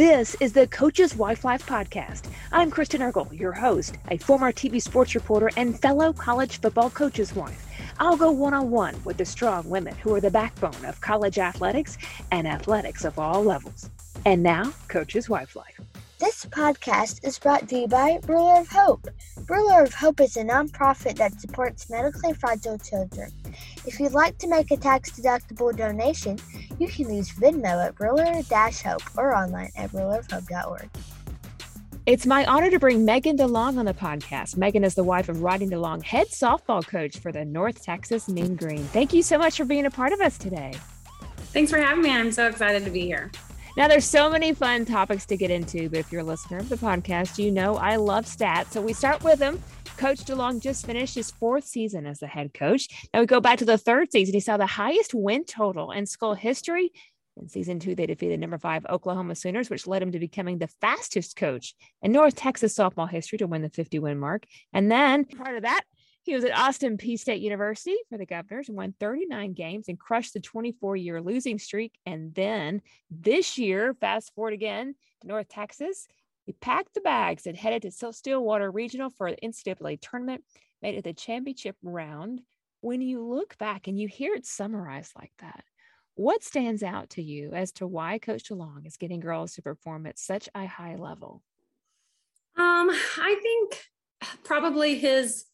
This is the Coach's Wife Life podcast. I'm Kristen Ergel, your host, a former TV sports reporter and fellow college football coach's wife. I'll go one-on-one with the strong women who are the backbone of college athletics and athletics of all levels. And now, Coach's Wife Life. This podcast is brought to you by Ruler of Hope. Ruler of Hope is a nonprofit that supports medically fragile children. If you'd like to make a tax-deductible donation, you can use Venmo at ruler-hope or online at rulerofhope.org. It's my honor to bring Megan DeLong on the podcast. Megan is the wife of Rodney DeLong, head softball coach for the North Texas Mean Green. Thank you so much for being a part of us today. Thanks for having me. I'm so excited to be here. Now, there's so many fun topics to get into, but if you're a listener of the podcast, you know I love stats. So we start with them. Coach DeLong just finished his fourth season as the head coach. Now we go back to the third season. He saw the highest win total in school history. In season two, they defeated number 5 Oklahoma Sooners, which led him to becoming the fastest coach in North Texas softball history to win the 50-win mark. And then part of that, he was at Austin Peay State University for the Governors and won 39 games and crushed the 24-year losing streak. And then this year, fast forward again to North Texas, he packed the bags and headed to Stillwater Regional for the NCAA tournament, made it the championship round. When you look back and you hear it summarized like that, what stands out to you as to why Coach DeLong is getting girls to perform at such a high level? I think probably his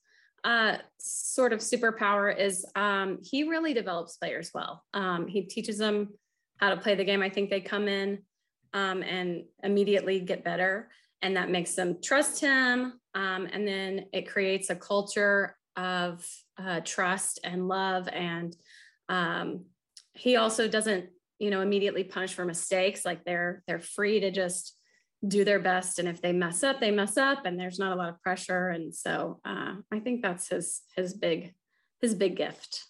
sort of superpower is he really develops players well. He teaches them how to play the game. I think they come in and immediately get better, and that makes them trust him. And then it creates a culture of trust and love. And he also doesn't, immediately punish for mistakes. Like they're free to just do their best. And if they mess up, they mess up, and there's not a lot of pressure. And so I think that's his big gift.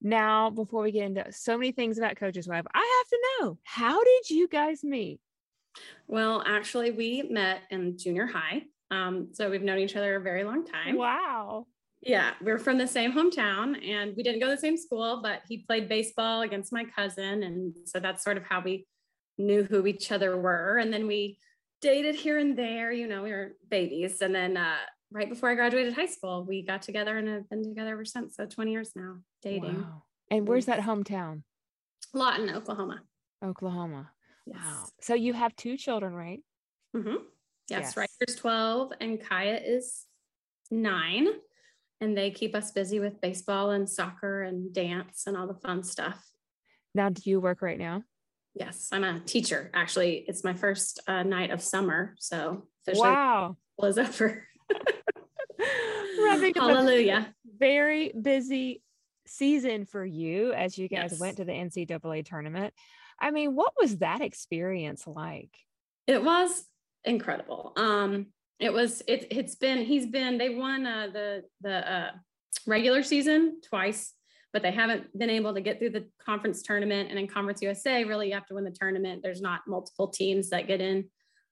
Now, before we get into so many things about Coach's Wife, I have to know, how did you guys meet? Well, actually we met in junior high. So we've known each other a very long time. Wow. Yeah. We're from the same hometown, and we didn't go to the same school, but he played baseball against my cousin. And so that's sort of how we knew who each other were. And then we dated here and there, we were babies. And then right before I graduated high school, we got together and have been together ever since. So 20 years now dating. Wow. And where's that hometown? Lawton, Oklahoma. Oklahoma. Yes. Wow. So you have 2 children, right? Mm-hmm. Yes. Ryder's 12 and Kaya is 9. And they keep us busy with baseball and soccer and dance and all the fun stuff. Now, do you work right now? Yes, I'm a teacher. Actually, it's my first night of summer. So officially School is over. Hallelujah. Very busy season for you as you guys went to the NCAA tournament. I mean, what was that experience like? It was incredible. They won the regular season twice, but they haven't been able to get through the conference tournament. And in Conference USA, really, you have to win the tournament. There's not multiple teams that get in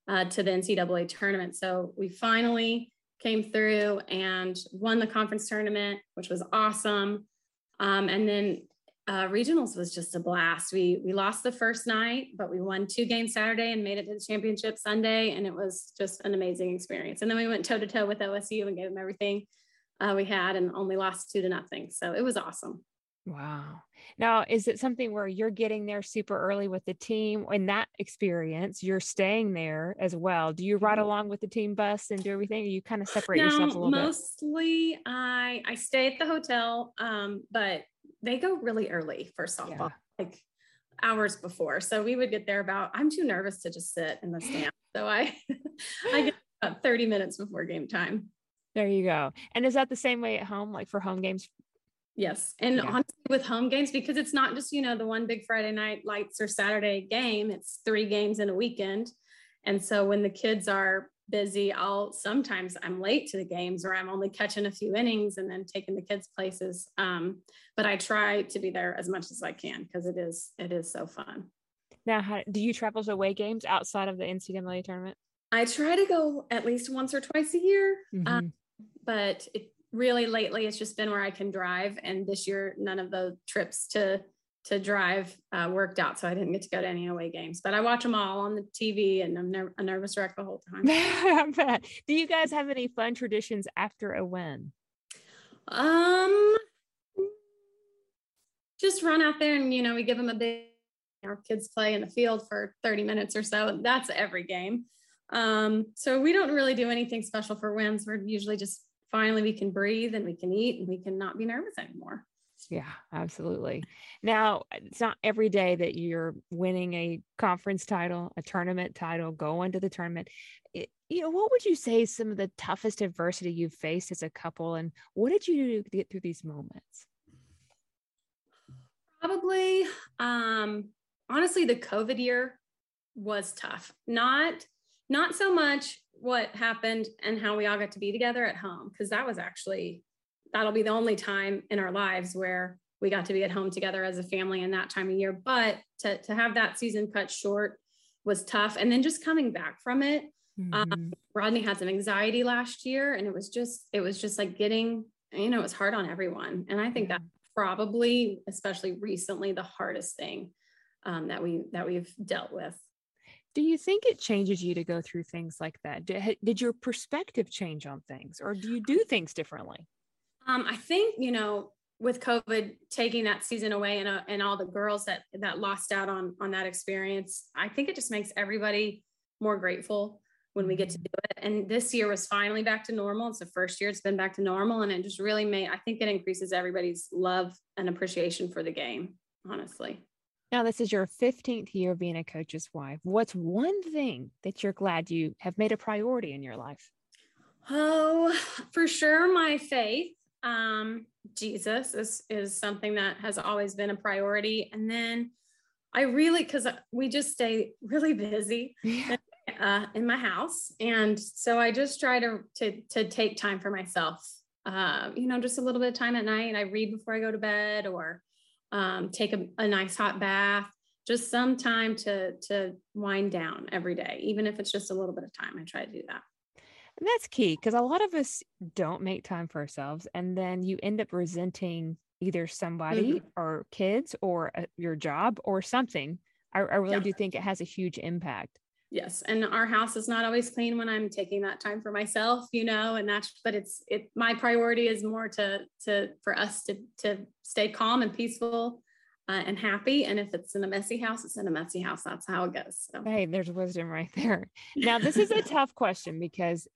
to the NCAA tournament. So we finally came through and won the conference tournament, which was awesome. And then regionals was just a blast. We lost the first night, but we won 2 games Saturday and made it to the championship Sunday. And it was just an amazing experience. And then we went toe to toe with OSU and gave them everything we had and only lost 2-0. So it was awesome. Wow. Now, is it something where you're getting there super early with the team and that experience, you're staying there as well? Do you ride along with the team bus and do everything? Or you kind of separate yourself a little bit? Mostly I stay at the hotel, but they go really early for softball, like hours before. So we would get there about, I'm too nervous to just sit in the stand. So I get about 30 minutes before game time. There you go. And is that the same way at home, like for home games? Yes. And honestly, with home games, because it's not just, the one big Friday night lights or Saturday game, it's 3 games in a weekend. And so when the kids are busy, sometimes I'm late to the games, or I'm only catching a few innings and then taking the kids places. But I try to be there as much as I can because it is so fun. Now, do you travel to away games outside of the NCAA tournament? I try to go at least once or twice a year. Mm-hmm. But really lately, it's just been where I can drive. And this year, none of the trips to to drive worked out, so I didn't get to go to any away games, but I watch them all on the TV, and I'm a nervous wreck the whole time. Do you guys have any fun traditions after a win? Just run out there and, you know, we give them a big, our kids play in the field for 30 minutes or so. That's every game. So we don't really do anything special for wins. We're usually just finally we can breathe and we can eat and we can not be nervous anymore. Yeah, absolutely. Now, it's not every day that you're winning a conference title, a tournament title, going to the tournament. What would you say is some of the toughest adversity you've faced as a couple? And what did you do to get through these moments? Probably, honestly, the COVID year was tough. Not so much what happened and how we all got to be together at home, because that was actually that'll be the only time in our lives where we got to be at home together as a family in that time of year. But to have that season cut short was tough. And then just coming back from it, Rodney had some anxiety last year, and it was just like getting, it was hard on everyone. And I think that's probably, especially recently, the hardest thing that we've dealt with. Do you think it changes you to go through things like that? Did your perspective change on things, or do you do things differently? I think, with COVID taking that season away and all the girls that lost out on that experience, I think it just makes everybody more grateful when we get to do it. And this year was finally back to normal. It's the first year it's been back to normal. And it just really I think it increases everybody's love and appreciation for the game, honestly. Now, this is your 15th year of being a coach's wife. What's one thing that you're glad you have made a priority in your life? Oh, for sure. My faith. Jesus is something that has always been a priority. And then because we just stay really busy in my house. And so I just try to take time for myself, just a little bit of time at night. I read before I go to bed, or take a nice hot bath, just some time to wind down every day. Even if it's just a little bit of time, I try to do that. And that's key, because a lot of us don't make time for ourselves, and then you end up resenting either somebody or kids or your job or something. I really do think it has a huge impact. Yes. And our house is not always clean when I'm taking that time for myself, and my priority is more for us to stay calm and peaceful and happy. And if it's in a messy house, it's in a messy house. That's how it goes. So. Hey, there's wisdom right there. Now, this is a tough question, because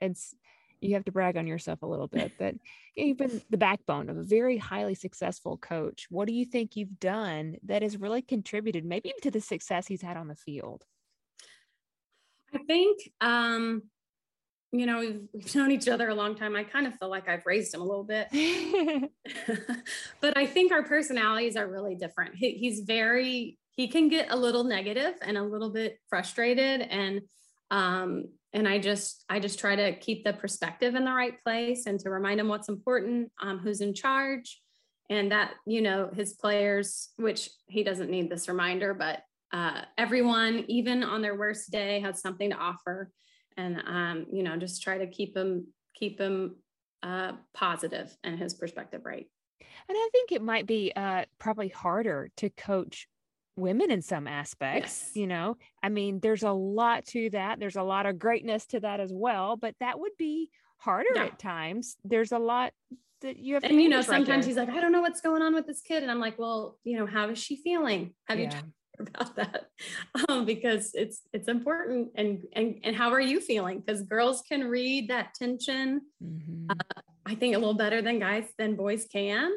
you have to brag on yourself a little bit, but you've been the backbone of a very highly successful coach. What do you think you've done that has really contributed maybe to the success he's had on the field? I think, we've known each other a long time. I kind of feel like I've raised him a little bit, but I think our personalities are really different. He can get a little negative and a little bit frustrated. And I just try to keep the perspective in the right place and to remind him what's important, who's in charge, and that, his players, which he doesn't need this reminder, but, everyone, even on their worst day, has something to offer. And, just try to keep him positive and his perspective right. And I think it might be probably harder to coach women in some aspects, there's a lot to that. There's a lot of greatness to that as well, but that would be harder at times. There's a lot that you have. And, sometimes he's like, I don't know what's going on with this kid. And I'm like, well, how is she feeling? Have you talked about that? Because it's important. And how are you feeling? Because girls can read that tension. I think a little better than boys can.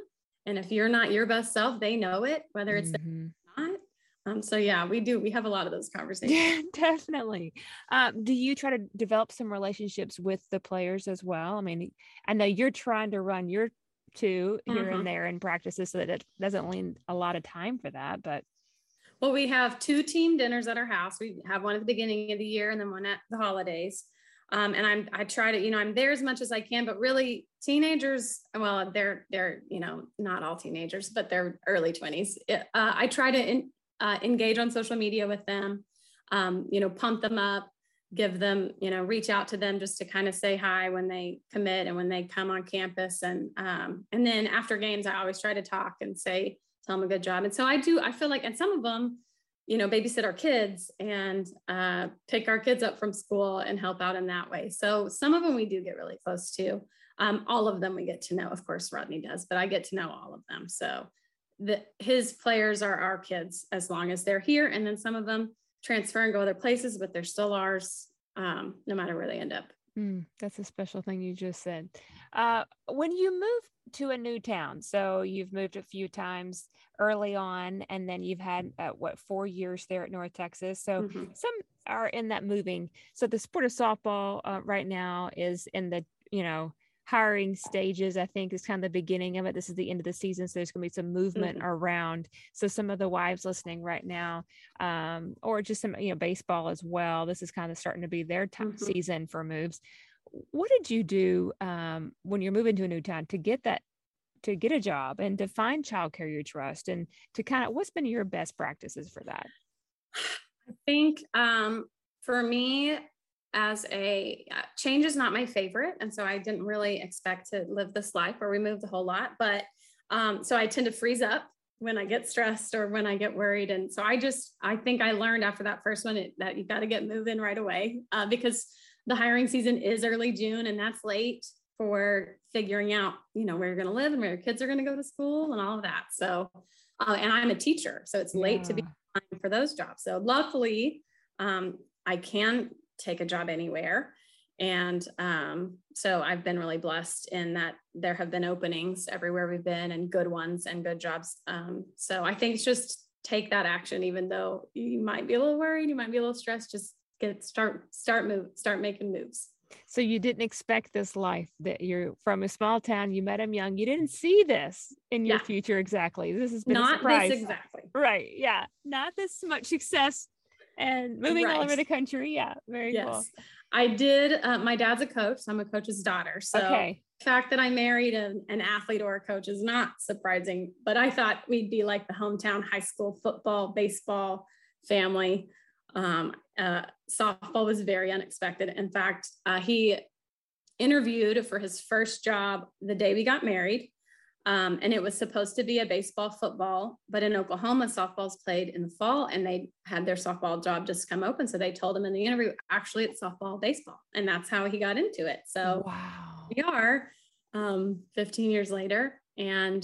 And if you're not your best self, they know it, whether it's or not. We have a lot of those conversations. Yeah, definitely. Do you try to develop some relationships with the players as well? I mean, I know you're trying to run your two here and there in practices, so that it doesn't lean a lot of time for that, but. Well, we have two team dinners at our house. We have one at the beginning of the year and then one at the holidays. And I try to, I'm there as much as I can, but really teenagers, well, they're, not all teenagers, but they're early 20s. I try to engage on social media with them, pump them up, give them, reach out to them just to kind of say hi when they commit and when they come on campus. And then after games, I always try to talk and say, tell them a good job. And so I do, I feel like, and some of them, you know, babysit our kids and pick our kids up from school and help out in that way. So some of them we do get really close to. All of them we get to know, of course, Rodney does, but I get to know all of them. So his players are our kids as long as they're here. And then some of them transfer and go other places, but they're still ours, no matter where they end up. That's a special thing you just said. When you move to a new town, so you've moved a few times early on, and then you've had, 4 years there at North Texas. So some are in that moving. So the sport of softball right now is in the, hiring stages. I think is kind of the beginning of it. This is the end of the season. So there's going to be some movement around. So some of the wives listening right now, or just some, baseball as well. This is kind of starting to be their time season for moves. What did you do when you're moving to a new town to get that, to get a job and to find childcare you trust, and to kind of, what's been your best practices for that? I think for me, as a change is not my favorite. And so I didn't really expect to live this life where we moved a whole lot, but so I tend to freeze up when I get stressed or when I get worried. And so I think I learned after that first one that you got to get moving right away because the hiring season is early June, and that's late for figuring out, where you're going to live and where your kids are going to go to school and all of that. So, and I'm a teacher, so it's late to be applying for those jobs. So luckily I can take a job anywhere. And so I've been really blessed in that there have been openings everywhere we've been, and good ones and good jobs. So I think it's just take that action, even though you might be a little worried, you might be a little stressed, just start making moves. So you didn't expect this life, that you're from a small town, you met him young, you didn't see this in your future. Exactly. This has been not a surprise. This exactly. Right. Yeah. Not this much success and moving all over the country. Yeah. Very cool. I did. My dad's a coach. So I'm a coach's daughter. So the fact that I married an athlete or a coach is not surprising, but I thought we'd be like the hometown high school football, baseball family. Softball was very unexpected. In fact, he interviewed for his first job the day we got married. And it was supposed to be a baseball, football, but in Oklahoma, softball's played in the fall, and they had their softball job just come open. So they told him in the interview, actually it's softball, baseball. And that's how he got into it. So we are 15 years later. And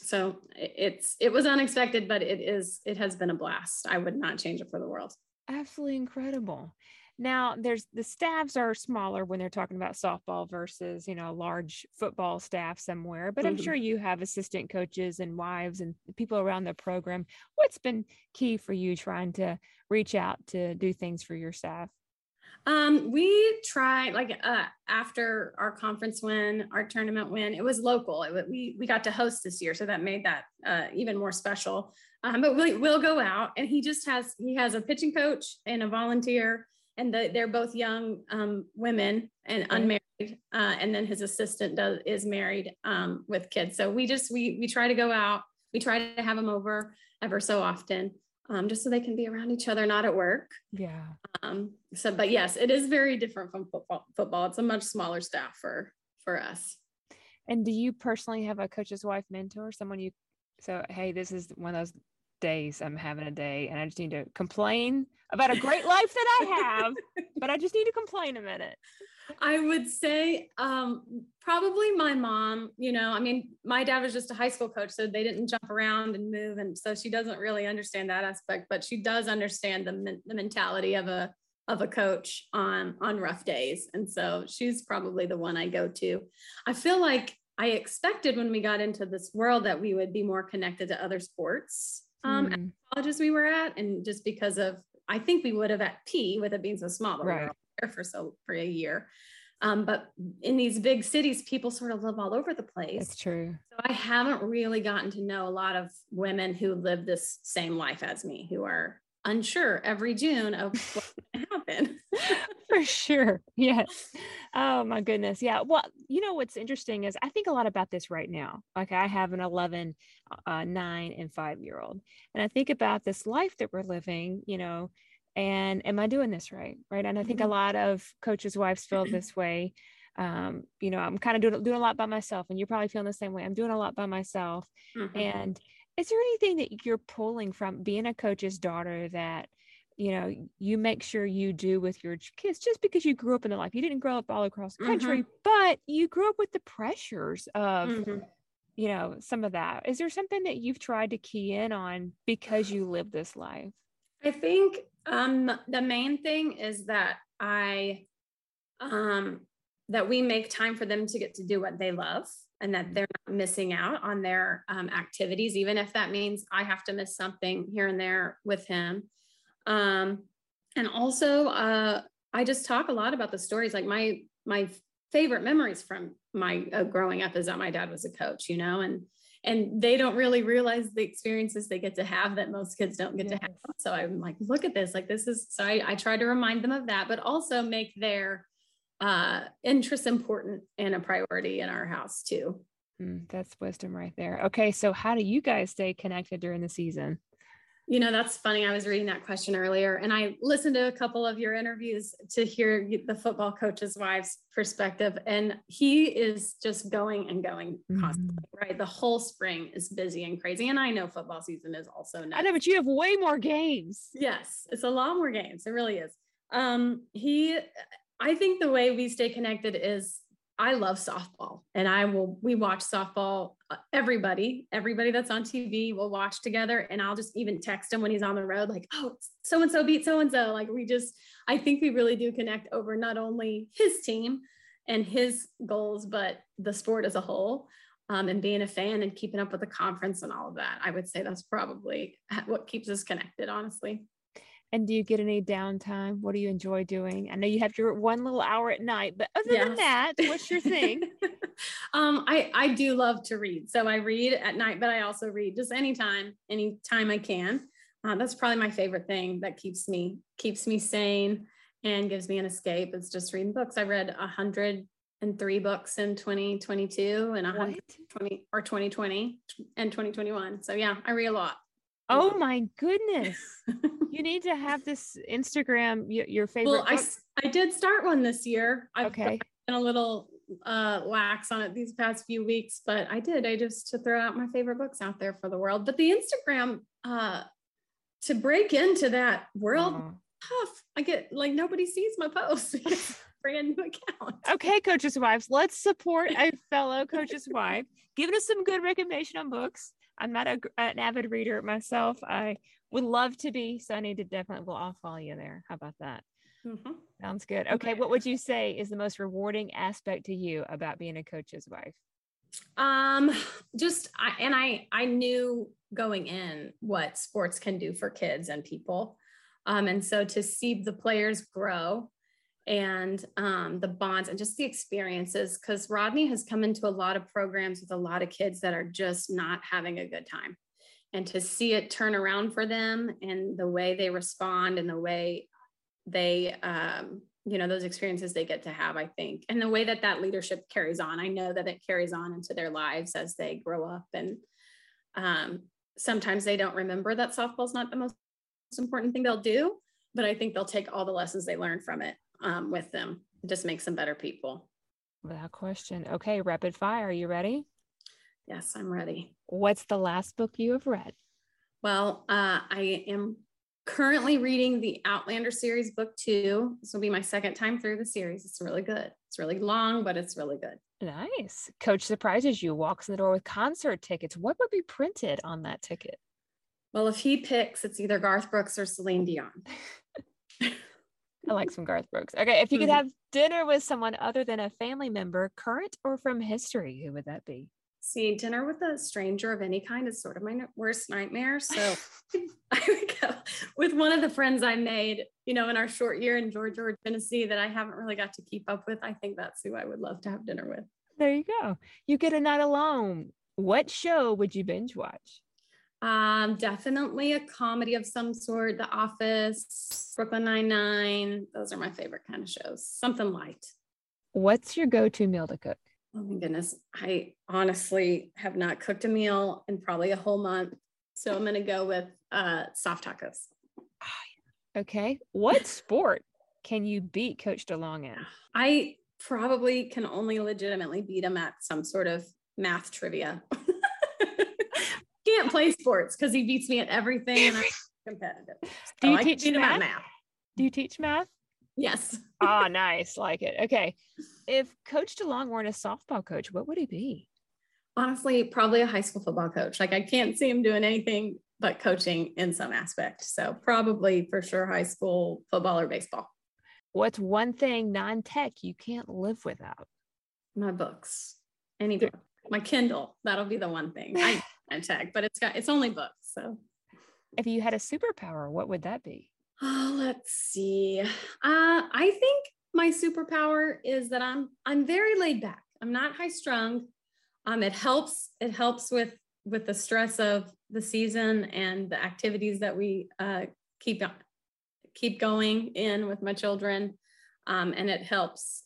so it was unexpected, but it has been a blast. I would not change it for the world. Absolutely incredible. Now there's the staffs are smaller when they're talking about softball versus, a large football staff somewhere, but I'm sure you have assistant coaches and wives and people around the program. What's been key for you trying to reach out to do things for your staff? We try, after our conference win, our tournament win, it was local. We got to host this year, so that made that even more special. But we'll go out, and he has a pitching coach and a volunteer, and they're both young women and unmarried. And then his assistant is married with kids. So we try to go out. We try to have them over ever so often, just so they can be around each other, not at work. Yeah. But yes, it is very different from football. It's a much smaller staff for us. And do you personally have a coach's wife mentor, someone hey, this is one of those days I'm having a day and I just need to complain about a great life that I have, but I just need to complain a minute? I would say probably my mom. My dad was just a high school coach, so they didn't jump around and move, and so she doesn't really understand that aspect, but she does understand the mentality of a coach on rough days. And so she's probably the one I go to. I feel like I expected when we got into this world that we would be more connected to other sports at the colleges we were at. And just because I think we would have at P, with it being so small, but we were there for a year. But in these big cities, people sort of live all over the place. That's true. So I haven't really gotten to know a lot of women who live this same life as me, who are unsure every June of what's going to happen. For sure. Yes. Oh my goodness. Yeah. Well, what's interesting is I think a lot about this right now. Okay. I have an 11, 9 and 5-year-old. And I think about this life that we're living, and am I doing this right? And I think a lot of coaches' wives feel this way. you know, I'm kind of doing a lot by myself, and you're probably feeling the same way. I'm doing a lot by myself. Mm-hmm. And is there anything that you're pulling from being a coach's daughter that, you know, you make sure you do with your kids, just because you grew up in the life? You didn't grow up all across the country, mm-hmm. but you grew up with the pressures of, mm-hmm. you know, some of that. Is there something that you've tried to key in on because you live this life? I think the main thing is that that we make time for them to get to do what they love, and that they're not missing out on their activities, even if that means I have to miss something here and there with him. And also, I just talk a lot about the stories. Like my favorite memories from my growing up is that my dad was a coach, you know, and they don't really realize the experiences they get to have that most kids don't get yes. to have. So I'm like, look at this, like, this is, so I try to remind them of that, but also make their, interests important and a priority in our house too. That's wisdom right there. Okay. So how do you guys stay connected during the season? You know, that's funny. I was reading that question earlier, and I listened to a couple of your interviews to hear the football coach's wife's perspective. And he is just going and going constantly, mm-hmm. right? The whole spring is busy and crazy. And I know football season is also nuts. I know, but you have way more games. Yes. It's a lot more games. It really is. I think the way we stay connected is I love softball, and we watch softball. Everybody that's on TV will watch together. And I'll just even text him when he's on the road, like, oh, so-and-so beat so-and-so. Like, I think we really do connect over not only his team and his goals, but the sport as a whole, and being a fan and keeping up with the conference and all of that. I would say that's probably what keeps us connected, honestly. And do you get any downtime? What do you enjoy doing? I know you have your one little hour at night, but other yes. than that, what's your thing? I do love to read. So I read at night, but I also read just anytime I can. That's probably my favorite thing that keeps me sane and gives me an escape. It's just reading books. I read 103 books in 2022 and 120 or 2020 and 2021. So yeah, I read a lot. Oh my goodness. You need to have this Instagram, your favorite. Well, I did start one this year. I've been a little lax on it these past few weeks, but I just to throw out my favorite books out there for the world. But the Instagram, to break into that world, tough. I get like, nobody sees my posts. Brand new account. Okay, coaches' wives, let's support a fellow coach's wife, giving us some good recommendation on books. I'm not an avid reader myself. I would love to be, so I need to definitely, well, I'll follow you there. How about that? Mm-hmm. Sounds good. Okay. What would you say is the most rewarding aspect to you about being a coach's wife? I knew going in what sports can do for kids and people. And so to see the players grow and the bonds and just the experiences, because Rodney has come into a lot of programs with a lot of kids that are just not having a good time, and to see it turn around for them and the way they respond and the way they you know, those experiences they get to have, I think, and the way that leadership carries on. I know that it carries on into their lives as they grow up, and sometimes they don't remember that softball's not the most important thing they'll do, but I think they'll take all the lessons they learned from it with them. It just makes them better people. Without question. Okay. Rapid fire. Are you ready? Yes, I'm ready. What's the last book you have read? Well, I am currently reading the Outlander series, book 2. This will be my second time through the series. It's really good. It's really long, but it's really good. Nice. Coach surprises you, walks in the door with concert tickets. What would be printed on that ticket? Well, if he picks, it's either Garth Brooks or Celine Dion. I like some Garth Brooks. Okay. If you could have dinner with someone other than a family member, current or from history, who would that be? See, dinner with a stranger of any kind is sort of my worst nightmare. So I would go with one of the friends I made, you know, in our short year in Georgia or Tennessee that I haven't really got to keep up with. I think that's who I would love to have dinner with. There you go. You get a night alone. What show would you binge watch? Definitely a comedy of some sort. The Office, Brooklyn Nine-Nine. Those are my favorite kind of shows. Something light. What's your go-to meal to cook? Oh my goodness. I honestly have not cooked a meal in probably a whole month. So I'm going to go with, soft tacos. Okay. What sport can you beat Coach DeLong in? I probably can only legitimately beat him at some sort of math trivia. Can't play sports because he beats me at everything and I'm competitive. So Do you teach math? Yes. Ah, oh, nice. Like it. Okay. If Coach DeLong weren't a softball coach, what would he be? Honestly, probably a high school football coach. Like I can't see him doing anything but coaching in some aspect. So probably for sure high school football or baseball. What's one thing non-tech you can't live without? My books. Any book. My Kindle. That'll be the one thing. I can't tech, but it's only books. So if you had a superpower, what would that be? Oh, let's see. I think my superpower is that I'm very laid back. I'm not high strung. It helps with the stress of the season and the activities that we keep going in with my children. And it helps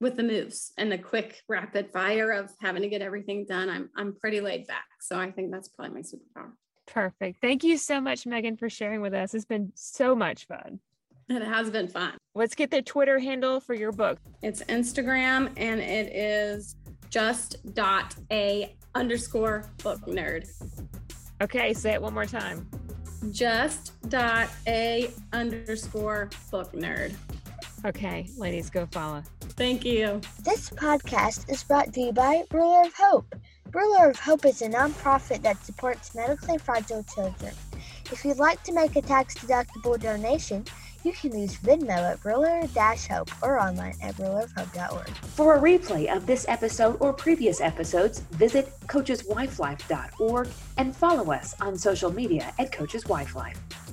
with the moves and the quick rapid fire of having to get everything done. I'm pretty laid back. So I think that's probably my superpower. Perfect. Thank you so much, Megan, for sharing with us. It's been so much fun. It has been fun. Let's get the Twitter handle for your book. It's Instagram and it is just.a_book nerd. Okay. Say it one more time. just.a_book nerd. Okay, ladies, go follow. Thank you. This podcast is brought to you by Ruler of Hope. Ruler of Hope is a nonprofit that supports medically fragile children. If you'd like to make a tax-deductible donation, you can use Venmo at Ruler-Hope or online at rulerofhope.org. For a replay of this episode or previous episodes, visit CoachesWifeLife.org and follow us on social media at CoachesWifeLife.